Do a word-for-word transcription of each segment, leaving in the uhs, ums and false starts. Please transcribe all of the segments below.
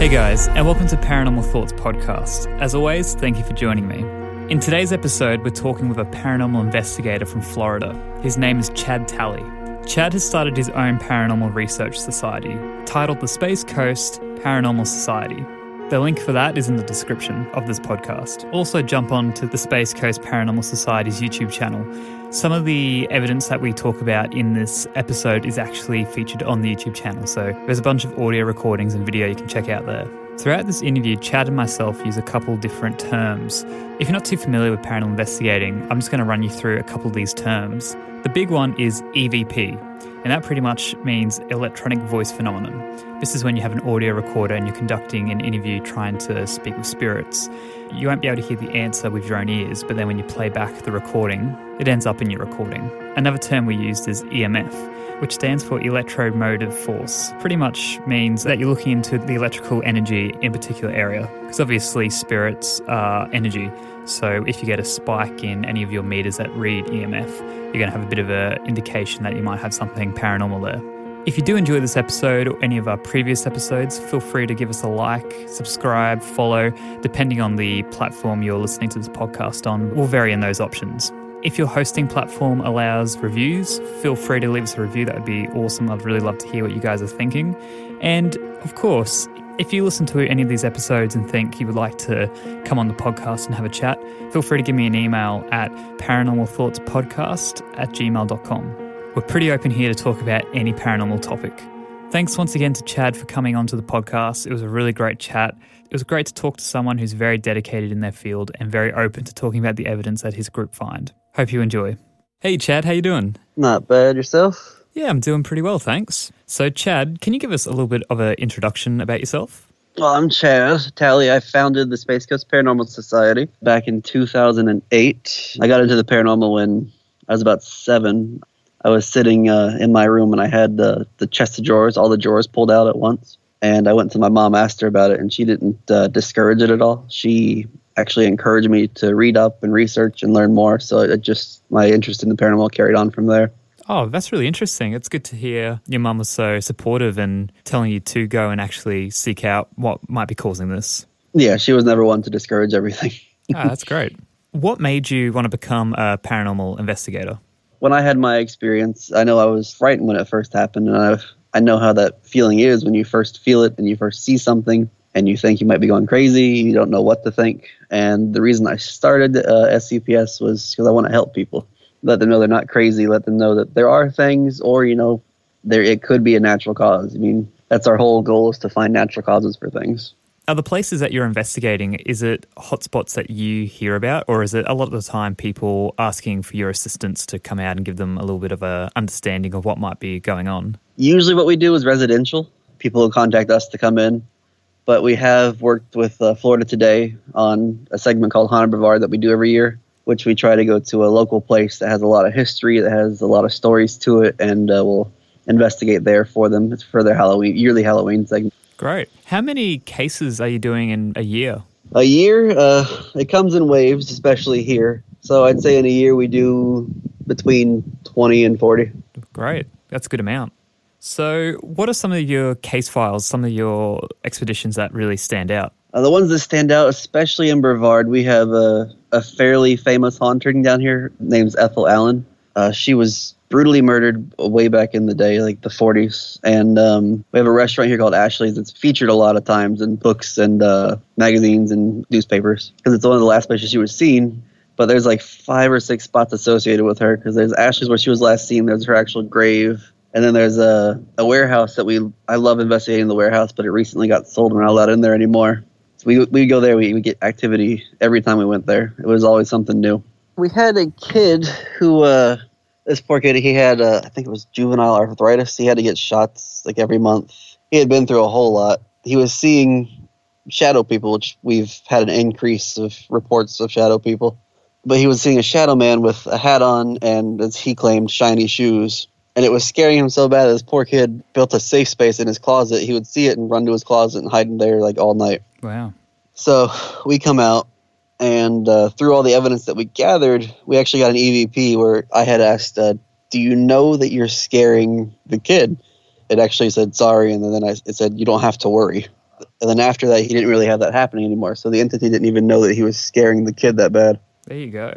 Hey guys, and welcome to Paranormal Thoughts Podcast. As always, thank you for joining me. In today's episode, we're talking with a paranormal investigator from Florida. His name is Chad Talley. Chad has started his own paranormal research society, titled the Space Coast Paranormal Society. The link for that is in the description of this podcast. Also jump on to the Space Coast Paranormal Society's YouTube channel. Some of the evidence that we talk about in this episode is actually featured on the YouTube channel, so there's a bunch of audio recordings and video you can check out there. Throughout this interview, Chad and myself use a couple different terms. If you're not too familiar with paranormal investigating, I'm just going to run you through a couple of these terms. The big one is E V P, and that pretty much means electronic voice phenomenon. This is when you have an audio recorder and you're conducting an interview trying to speak with spirits. You won't be able to hear the answer with your own ears, but then when you play back the recording, it ends up in your recording. Another term we used is E M F, which stands for electromotive force. Pretty much means that you're looking into the electrical energy in a particular area, because obviously spirits are energy. So if you get a spike in any of your meters that read E M F, you're going to have a bit of an indication that you might have something paranormal there. If you do enjoy this episode or any of our previous episodes, feel free to give us a like, subscribe, follow, depending on the platform you're listening to this podcast on. We'll vary in those options. If your hosting platform allows reviews, feel free to leave us a review. That would be awesome. I'd really love to hear what you guys are thinking. And of course, if you listen to any of these episodes and think you would like to come on the podcast and have a chat, feel free to give me an email at paranormalthoughtspodcast at gmail dot com. We're pretty open here to talk about any paranormal topic. Thanks once again to Chad for coming onto the podcast. It was a really great chat. It was great to talk to someone who's very dedicated in their field and very open to talking about the evidence that his group find. Hope you enjoy. Hey Chad, how you doing? Not bad, yourself? Yeah, I'm doing pretty well, thanks. So Chad, can you give us a little bit of an introduction about yourself? Well, I'm Chad Talley. I founded the Space Coast Paranormal Society back in two thousand eight. I got into the paranormal when I was about seven. I was sitting uh, in my room and I had the, the chest of drawers, all the drawers pulled out at once. And I went to my mom, asked her about it, and she didn't uh, discourage it at all. She actually encouraged me to read up and research and learn more. So it just, my interest in the paranormal carried on from there. Oh, that's really interesting. It's good to hear your mom was so supportive and telling you to go and actually seek out what might be causing this. Yeah, she was never one to discourage everything. Ah, that's great. What made you want to become a paranormal investigator? When I had my experience, I know I was frightened when it first happened, and I I know how that feeling is when you first feel it and you first see something, and you think you might be going crazy, you don't know what to think. And the reason I started uh, S C P S was because I want to help people, let them know they're not crazy, let them know that there are things, or you know, there it could be a natural cause. I mean, that's our whole goal, is to find natural causes for things. Are the places that you're investigating, is it hotspots that you hear about, or is it a lot of the time people asking for your assistance to come out and give them a little bit of a understanding of what might be going on? Usually what we do is residential. People will contact us to come in, but we have worked with uh, Florida Today on a segment called Haunted Brevard that we do every year, which we try to go to a local place that has a lot of history, that has a lot of stories to it, and uh, we'll investigate there for them. It's for their Halloween, yearly Halloween segment. Great. How many cases are you doing in a year? A year? Uh, it comes in waves, especially here. So I'd say in a year we do between twenty and forty. Great. That's a good amount. So what are some of your case files, some of your expeditions that really stand out? Uh, the ones that stand out, especially in Brevard, we have a, a fairly famous haunting down here. Her name's Ethel Allen. Uh, she was brutally murdered way back in the day, like the forties. And um, we have a restaurant here called Ashley's that's featured a lot of times in books and uh, magazines and newspapers because it's one of the last places she was seen. But there's like five or six spots associated with her because there's Ashley's where she was last seen. There's her actual grave. And then there's a, a warehouse that we I love investigating the warehouse, but it recently got sold. We're not allowed in there anymore. So we we go there. We we get activity every time we went there. It was always something new. We had a kid who, uh, this poor kid, he had, uh, I think it was juvenile arthritis. He had to get shots like every month. He had been through a whole lot. He was seeing shadow people, which we've had an increase of reports of shadow people. But he was seeing a shadow man with a hat on and, as he claimed, shiny shoes. And it was scaring him so bad that this poor kid built a safe space in his closet. He would see it and run to his closet and hide in there like all night. Wow. So we come out, and uh, through all the evidence that we gathered, we actually got an E V P where I had asked, uh, do you know that you're scaring the kid? It actually said, sorry, and then I, it said, you don't have to worry. And then after that, he didn't really have that happening anymore. So the entity didn't even know that he was scaring the kid that bad. There you go.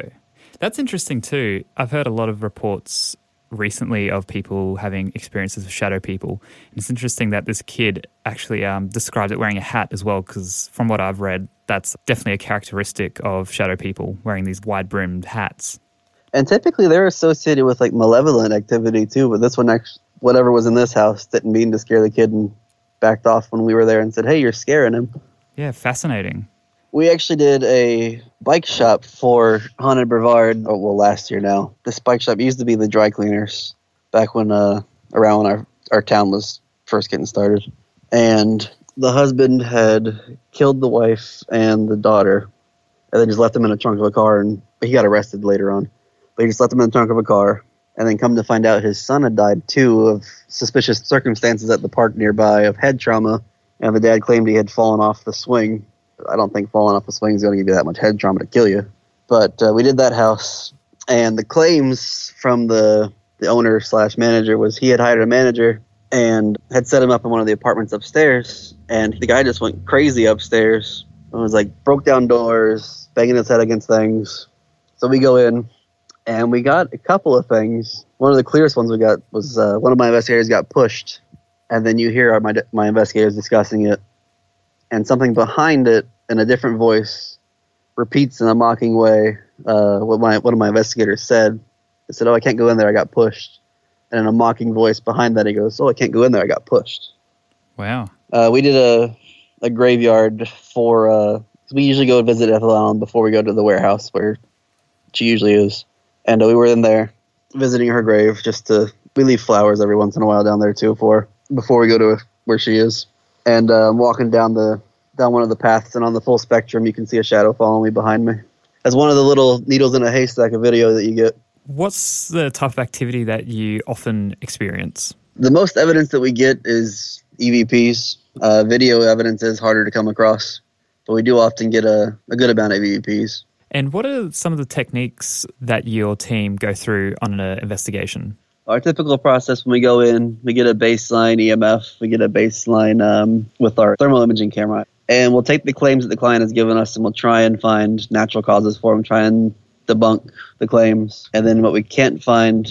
That's interesting too. I've heard a lot of reports recently of people having experiences with shadow people. And it's interesting that this kid actually um, described it wearing a hat as well, because from what I've read, that's definitely a characteristic of shadow people, wearing these wide-brimmed hats. And typically they're associated with like malevolent activity too, but this one, actually, whatever was in this house, didn't mean to scare the kid and backed off when we were there and said, hey, you're scaring him. Yeah, fascinating. We actually did a bike shop for Haunted Brevard, oh, well, last year now. This bike shop used to be the dry cleaners back when, uh, around when our, our town was first getting started. And the husband had killed the wife and the daughter, and then just left them in the trunk of a car, and he got arrested later on. But he just left them in the trunk of a car, and then come to find out his son had died too of suspicious circumstances at the park nearby of head trauma, and the dad claimed he had fallen off the swing. I don't think falling off a swing is going to give you that much head trauma to kill you. But uh, we did that house, and the claims from the, the owner slash manager was he had hired a manager and had set him up in one of the apartments upstairs, and the guy just went crazy upstairs and was like broke down doors, banging his head against things. So we go in, and we got a couple of things. One of the clearest ones we got was uh, one of my investigators got pushed, and then you hear my my investigators discussing it. And something behind it, in a different voice, repeats in a mocking way uh, what my one of my investigators said. They said, oh, I can't go in there, I got pushed. And in a mocking voice behind that, he goes, oh, I can't go in there, I got pushed. Wow. Uh, we did a, a graveyard for... Uh, we usually go visit Ethel Allen before we go to the warehouse where she usually is. And uh, we were in there visiting her grave just to... We leave flowers every once in a while down there, too, for before we go to where she is. And I'm um, walking down the down one of the paths, and on the full spectrum, you can see a shadow following me behind me. That's one of the little needles in a haystack of video that you get. What's the type of activity that you often experience? The most evidence that we get is E V Ps. Uh, video evidence is harder to come across, but we do often get a, a good amount of E V Ps. And what are some of the techniques that your team go through on an investigation? Our typical process when we go in, we get a baseline E M F, we get a baseline um, with our thermal imaging camera, and we'll take the claims that the client has given us, and we'll try and find natural causes for them, try and debunk the claims. And then what we can't find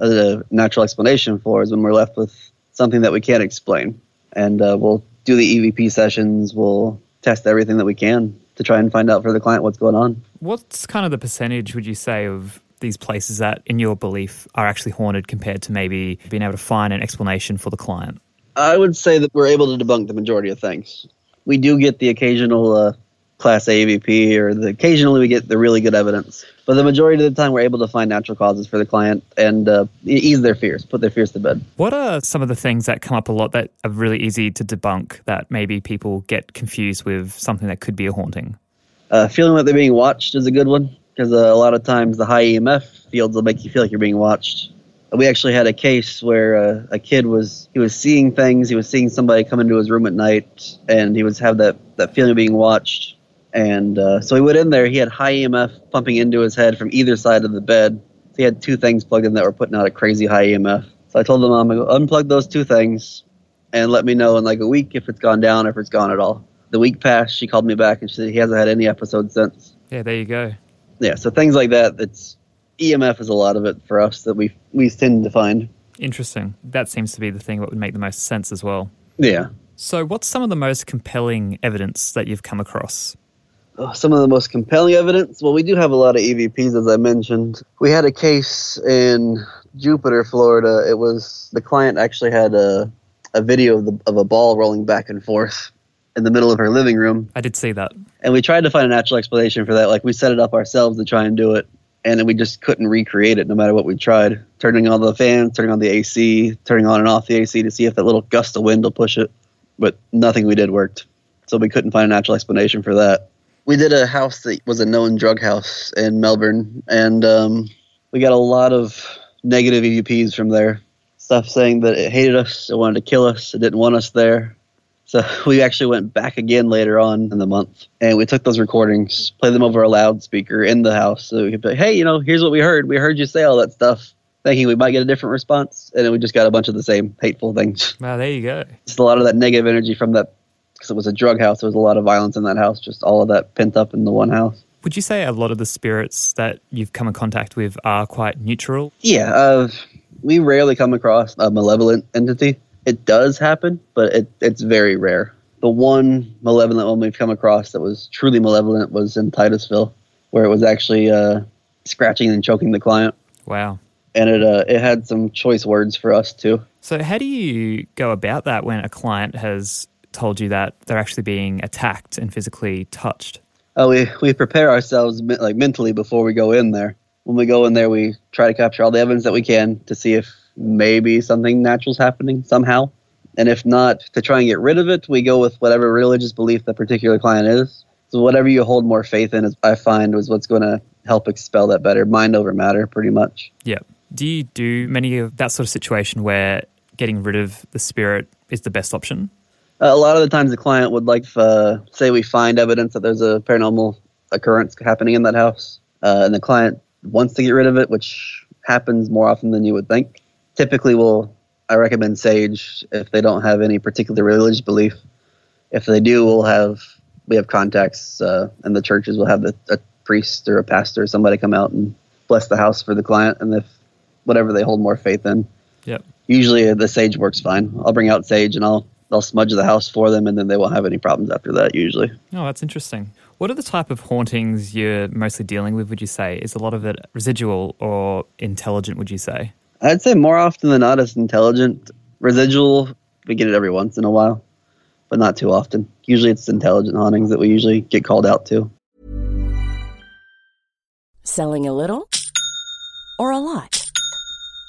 a natural explanation for is when we're left with something that we can't explain. And uh, we'll do the E V P sessions, we'll test everything that we can to try and find out for the client what's going on. What's kind of the percentage, would you say, of these places that, in your belief, are actually haunted compared to maybe being able to find an explanation for the client? I would say that we're able to debunk the majority of things. We do get the occasional uh, class A E V P, or the, occasionally we get the really good evidence. But the majority of the time, we're able to find natural causes for the client and uh, ease their fears, put their fears to bed. What are some of the things that come up a lot that are really easy to debunk that maybe people get confused with something that could be a haunting? Uh, feeling like they're being watched is a good one. Because uh, a lot of times the high E M F fields will make you feel like you're being watched. We actually had a case where uh, a kid was, he was seeing things, he was seeing somebody come into his room at night, and he was have that, that feeling of being watched. And uh, so he went in there. He had high E M F pumping into his head from either side of the bed. So he had two things plugged in that were putting out a crazy high E M F. So I told him, I'm going to unplug those two things and let me know in like a week if it's gone down or if it's gone at all. The week passed. She called me back and she said he hasn't had any episodes since. Yeah, there you go. Yeah, so things like that. It's E M F is a lot of it for us that we we tend to find. Interesting. That seems to be the thing that would make the most sense as well. Yeah. So what's some of the most compelling evidence that you've come across? Oh, some of the most compelling evidence? Well, we do have a lot of E V Ps, as I mentioned. We had a case in Jupiter, Florida. It was the client actually had a, a video of, the, of a ball rolling back and forth in the middle of her living room. I did see that. And we tried to find a natural explanation for that. Like, we set it up ourselves to try and do it. And then we just couldn't recreate it no matter what we tried. Turning on the fan, turning on the A C, turning on and off the A C to see if that little gust of wind will push it. But nothing we did worked. So we couldn't find a natural explanation for that. We did a house that was a known drug house in Melbourne. And um, we got a lot of negative E V Ps from there. Stuff saying that it hated us, it wanted to kill us, it didn't want us there. So we actually went back again later on in the month, and we took those recordings, played them over a loudspeaker in the house, so we could be like, hey, you know, here's what we heard. We heard you say all that stuff, thinking we might get a different response, and then we just got a bunch of the same hateful things. Wow, there you go. Just a lot of that negative energy from that, because it was a drug house. There was a lot of violence in that house, just all of that pent up in the one house. Would you say a lot of the spirits that you've come in contact with are quite neutral? Yeah, uh, we rarely come across a malevolent entity. It does happen, but it, it's very rare. The one malevolent one we've come across that was truly malevolent was in Titusville, where it was actually uh, scratching and choking the client. Wow. And it uh, it had some choice words for us, too. So how do you go about that when a client has told you that they're actually being attacked and physically touched? Oh, we, we prepare ourselves like mentally before we go in there. When we go in there, we try to capture all the evidence that we can to see if maybe something natural's happening somehow. And if not, to try and get rid of it, we go with whatever religious belief that particular client is. So whatever you hold more faith in, I find, is what's going to help expel that better. Mind over matter, pretty much. Yeah. Do you do many of that sort of situation where getting rid of the spirit is the best option? Uh, a lot of the times the client would like, if, uh, say we find evidence that there's a paranormal occurrence happening in that house, uh, and the client wants to get rid of it, which happens more often than you would think. Typically, we'll, I recommend sage if they don't have any particular religious belief. If they do, we'll have, we have contacts uh, in the churches. We'll have the, a priest or a pastor or somebody come out and bless the house for the client, and if whatever they hold more faith in. Yep. Usually the sage works fine. I'll bring out sage and I'll I'll smudge the house for them, and then they won't have any problems after that usually. Oh, that's interesting. What are the type of hauntings you're mostly dealing with, would you say? Is a lot of it residual or intelligent, would you say? I'd say more often than not, it's intelligent. Residual, we get it every once in a while, but not too often. Usually it's intelligent hauntings that we usually get called out to. Selling a little or a lot?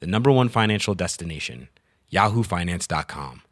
the number one financial destination, yahoo finance dot com.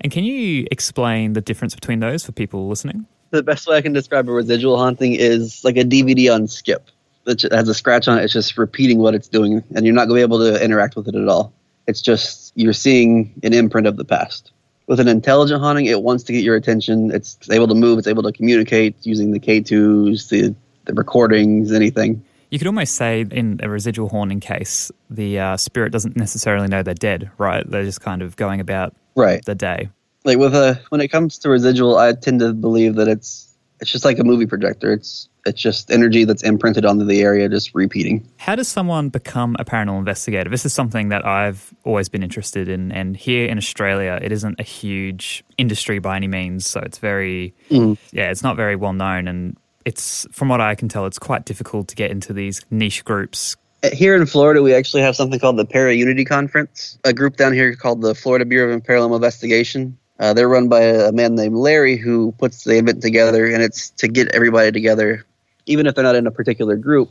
And can you explain the difference between those for people listening? The best way I can describe a residual haunting is like a D V D on skip that has a scratch on it. It's just repeating what it's doing, and you're not going to be able to interact with it at all. It's just you're seeing an imprint of the past. With an intelligent haunting, it wants to get your attention. It's able to move. It's able to communicate using the K twos, the, the recordings, anything. You could almost say in a residual haunting case, the uh, spirit doesn't necessarily know they're dead, right? They're just kind of going about right. the day. Like with a, when it comes to residual, I tend to believe that it's it's just like a movie projector. It's it's just energy that's imprinted onto the area, just repeating. How does someone become a paranormal investigator? This is something that I've always been interested in, and here in Australia, it isn't a huge industry by any means, so it's very, mm. yeah, it's not very well known, and it's, from what I can tell, it's quite difficult to get into these niche groups. Here in Florida, we actually have something called the Para Unity Conference, a group down here called the Florida Bureau of Imperial Investigation. Uh, they're run by a man named Larry who puts the event together, and it's to get everybody together, even if they're not in a particular group,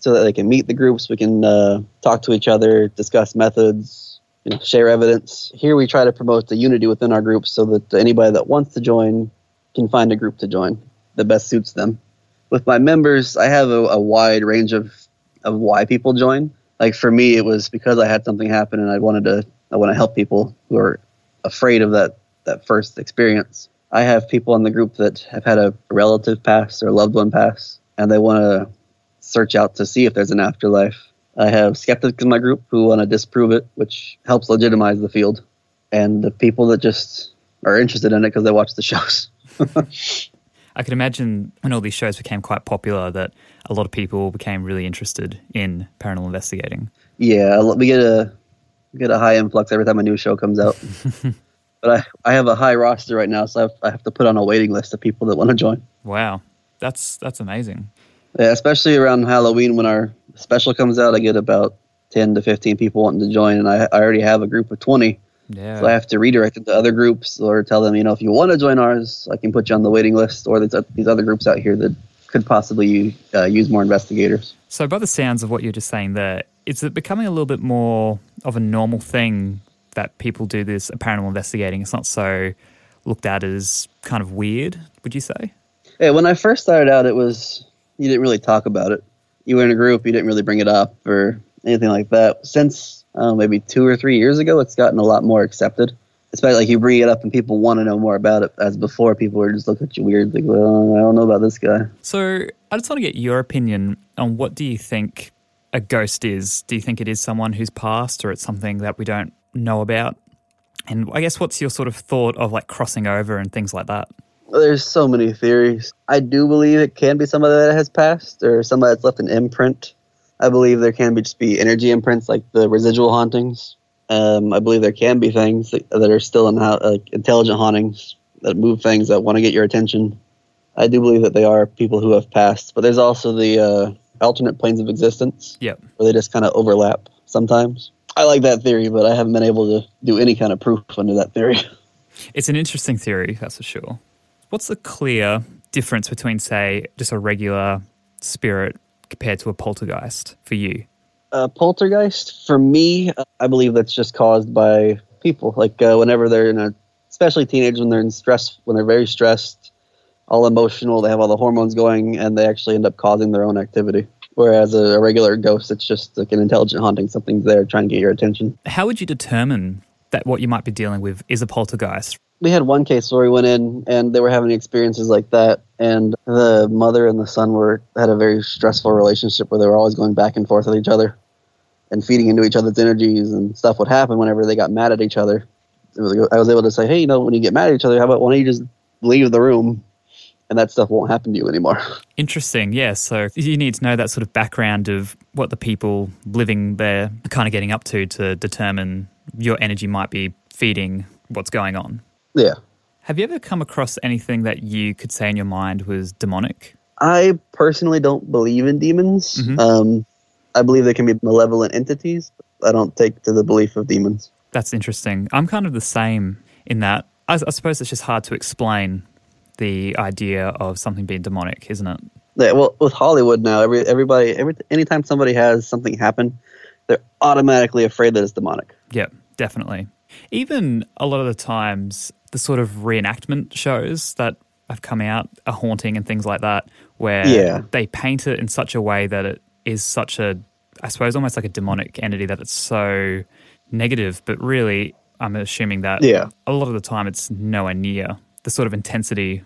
so that they can meet the groups, we can uh, talk to each other, discuss methods, you know, share evidence. Here we try to promote the unity within our groups so that anybody that wants to join can find a group to join that best suits them. With my members, I have a, a wide range of, of why people join. Like for me, it was because I had something happen and I wanted to I want to help people who are afraid of that, that first experience. I have people in the group that have had a relative pass or a loved one pass, and they want to search out to see if there's an afterlife. I have skeptics in my group who want to disprove it, which helps legitimize the field. And the people that just are interested in it because they watch the shows. I could imagine when all these shows became quite popular that a lot of people became really interested in paranormal investigating. Yeah, we get a we get a high influx every time a new show comes out. But I, I have a high roster right now, so I have, I have to put on a waiting list of people that want to join. Wow, that's that's amazing. Yeah, especially around Halloween when our special comes out, I get about ten to fifteen people wanting to join, and I, I already have a group of twenty. Yeah. So I have to redirect it to other groups or tell them, you know, if you want to join ours, I can put you on the waiting list or these, these other groups out here that could possibly uh, use more investigators. So by the sounds of what you're just saying there, is it becoming a little bit more of a normal thing that people do this paranormal investigating? It's not so looked at as kind of weird, would you say? Yeah, when I first started out, it was, you didn't really talk about it. You were in a group, you didn't really bring it up or anything like that. Since Uh, maybe two or three years ago, it's gotten a lot more accepted. Especially like you bring it up and people want to know more about it. As before, people were just looking at you weird, like, well, I don't know about this guy. So I just want to get your opinion on what do you think a ghost is? Do you think it is someone who's passed or it's something that we don't know about? And I guess what's your sort of thought of like crossing over and things like that? Well, there's so many theories. I do believe it can be somebody that has passed or somebody that's left an imprint. I believe there can be just be energy imprints like the residual hauntings. Um, I believe there can be things that, that are still in how, like intelligent hauntings that move things that want to get your attention. I do believe that they are people who have passed, but there's also the uh, alternate planes of existence. Yep. Where they just kind of overlap sometimes. I like that theory, but I haven't been able to do any kind of proof under that theory. It's an interesting theory, that's for sure. What's the clear difference between, say, just a regular spirit compared to a poltergeist for you? A poltergeist, for me, I believe that's just caused by people. Like uh, whenever they're in a, especially teenagers, when they're in stress, when they're very stressed, all emotional, they have all the hormones going, and they actually end up causing their own activity. Whereas a, a regular ghost, it's just like an intelligent haunting. Something's there trying to get your attention. How would you determine that what you might be dealing with is a poltergeist? We had one case where we went in and they were having experiences like that, and the mother and the son were had a very stressful relationship where they were always going back and forth with each other and feeding into each other's energies, and stuff would happen whenever they got mad at each other. It was, I was able to say, hey, you know, when you get mad at each other, how about why don't you just leave the room and that stuff won't happen to you anymore. Interesting, yeah. So you need to know that sort of background of what the people living there are kind of getting up to to determine your energy might be feeding what's going on. Yeah. Have you ever come across anything that you could say in your mind was demonic? I personally don't believe in demons. Mm-hmm. Um, I believe they can be malevolent entities, but I don't take to the belief of demons. That's interesting. I'm kind of the same in that. I, I suppose it's just hard to explain the idea of something being demonic, isn't it? Yeah, well, with Hollywood now, every everybody, every anytime somebody has something happen, they're automatically afraid that it's demonic. Yeah, definitely. Even a lot of the times, the sort of reenactment shows that have come out, A Haunting and things like that, where yeah. they paint it in such a way that it is such a, I suppose, almost like a demonic entity, that it's so negative, but really I'm assuming that yeah. a lot of the time it's nowhere near the sort of intensity.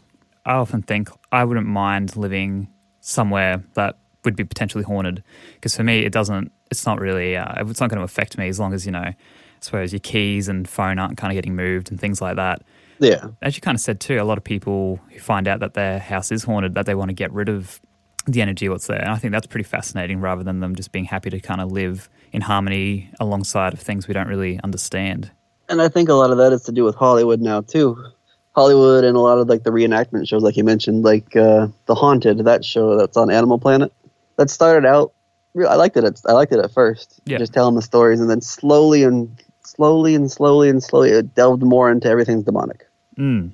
I often think I wouldn't mind living somewhere that would be potentially haunted, because for me it doesn't, it's not really, uh, it's not going to affect me as long as, you know, I suppose your keys and phone aren't kind of getting moved and things like that. Yeah. As you kind of said too, a lot of people who find out that their house is haunted, that they want to get rid of the energy what's there. And I think that's pretty fascinating, rather than them just being happy to kind of live in harmony alongside of things we don't really understand. And I think a lot of that is to do with Hollywood now too. Hollywood and a lot of like the reenactment shows, like you mentioned, like uh, The Haunted, that show that's on Animal Planet. That started out, I liked it. At, I liked it at first, yeah. just telling the stories, and then slowly and slowly and slowly and slowly, it delved more into everything's demonic. Mm.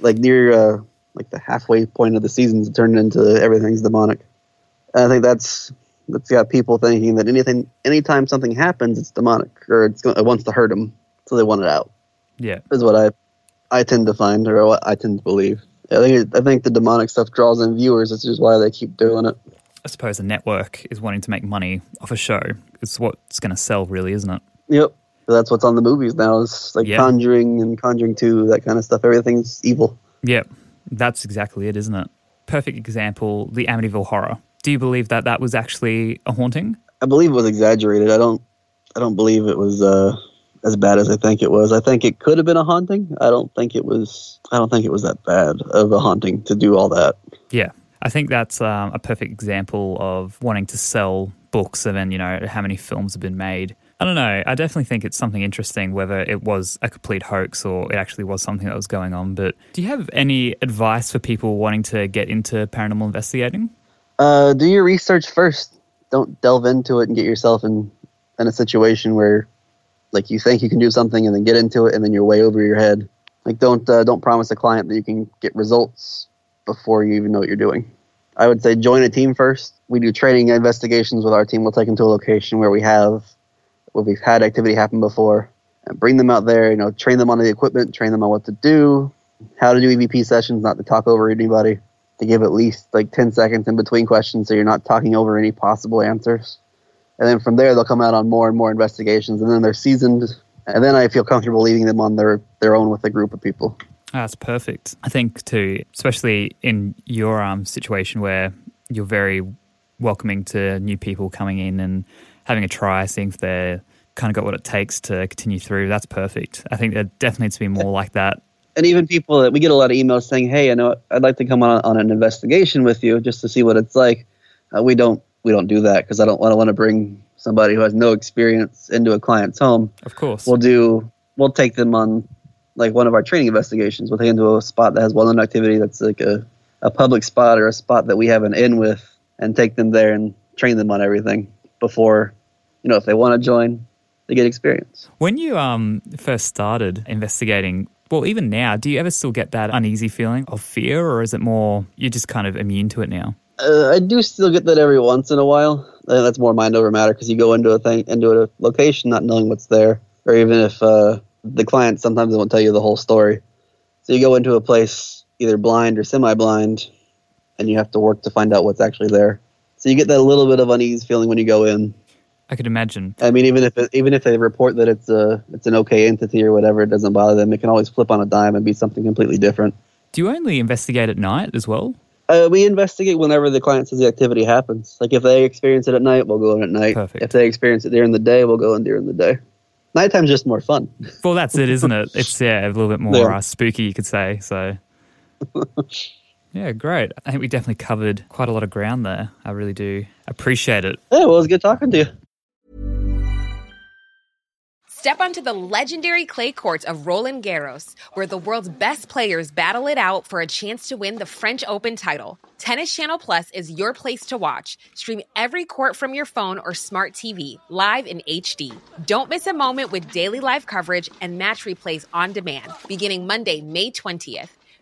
Like near, uh, like the halfway point of the seasons, it turned into everything's demonic. And I think that's that's got people thinking that anything, anytime something happens, it's demonic, or it's gonna, it wants to hurt them, so they want it out. Yeah, is what I. I tend to find, or what I tend to believe. I think I think the demonic stuff draws in viewers. That's just why they keep doing it. I suppose a network is wanting to make money off a show. It's what's going to sell, really, isn't it? Yep. That's what's on the movies now. It's like yep. Conjuring and Conjuring two, that kind of stuff. Everything's evil. Yep. That's exactly it, isn't it? Perfect example, the Amityville Horror. Do you believe that that was actually a haunting? I believe it was exaggerated. I don't, I don't believe it was... Uh, As bad as I think it was. I think it could have been a haunting. I don't think it was. I don't think it was that bad of a haunting to do all that. Yeah, I think that's um, a perfect example of wanting to sell books, and then, you know, how many films have been made. I don't know. I definitely think it's something interesting, whether it was a complete hoax or it actually was something that was going on. But do you have any advice for people wanting to get into paranormal investigating? Uh, do your research first. Don't delve into it and get yourself in in a situation where, like, you think you can do something and then get into it and then you're way over your head. Like, don't uh, don't promise a client that you can get results before you even know what you're doing. I would say join a team first. We do training investigations with our team. We'll take them to a location where we have, where we've had activity happen before, and bring them out there, you know, train them on the equipment, train them on what to do, how to do E V P sessions, not to talk over anybody, to give at least like ten seconds in between questions so you're not talking over any possible answers. And then from there, they'll come out on more and more investigations, and then they're seasoned. And then I feel comfortable leaving them on their, their own with a group of people. Oh, that's perfect. I think too, especially in your um, situation where you're very welcoming to new people coming in and having a try, seeing if they've kind of got what it takes to continue through. That's perfect. I think there definitely needs to be more like that. And even people that we get a lot of emails saying, hey, I know I'd like to come on, on an investigation with you just to see what it's like. Uh, we don't. We don't do that because I don't want to want to bring somebody who has no experience into a client's home. Of course. We'll do. We'll take them on like one of our training investigations. We'll take them to a spot that has well-known activity, that's like a, a public spot or a spot that we have an in with, and take them there and train them on everything before, you know, if they want to join, they get experience. When you um first started investigating, well, even now, do you ever still get that uneasy feeling of fear, or is it more you're just kind of immune to it now? Uh, I do still get that every once in a while. Uh, that's more mind over matter, because you go into a thing, into a location not knowing what's there, or even if uh, the client sometimes won't tell you the whole story. So you go into a place either blind or semi-blind, and you have to work to find out what's actually there. So you get that little bit of unease feeling when you go in. I could imagine. I mean, even if it, even if they report that it's a it's an okay entity or whatever, it doesn't bother them. It can always flip on a dime and be something completely different. Do you only investigate at night as well? Uh, we investigate whenever the client says the activity happens. Like, if they experience it at night, we'll go in at night. Perfect. If they experience it during the day, we'll go in during the day. Nighttime's just more fun. Well, that's it, isn't it? It's, yeah, a little bit more yeah. uh, spooky, you could say. So Yeah, great. I think we definitely covered quite a lot of ground there. I really do appreciate it. Yeah, well, it was good talking to you. Step onto the legendary clay courts of Roland Garros, where the world's best players battle it out for a chance to win the French Open title. Tennis Channel Plus is your place to watch. Stream every court from your phone or smart T V, live in H D. Don't miss a moment with daily live coverage and match replays on demand, beginning Monday, May twentieth.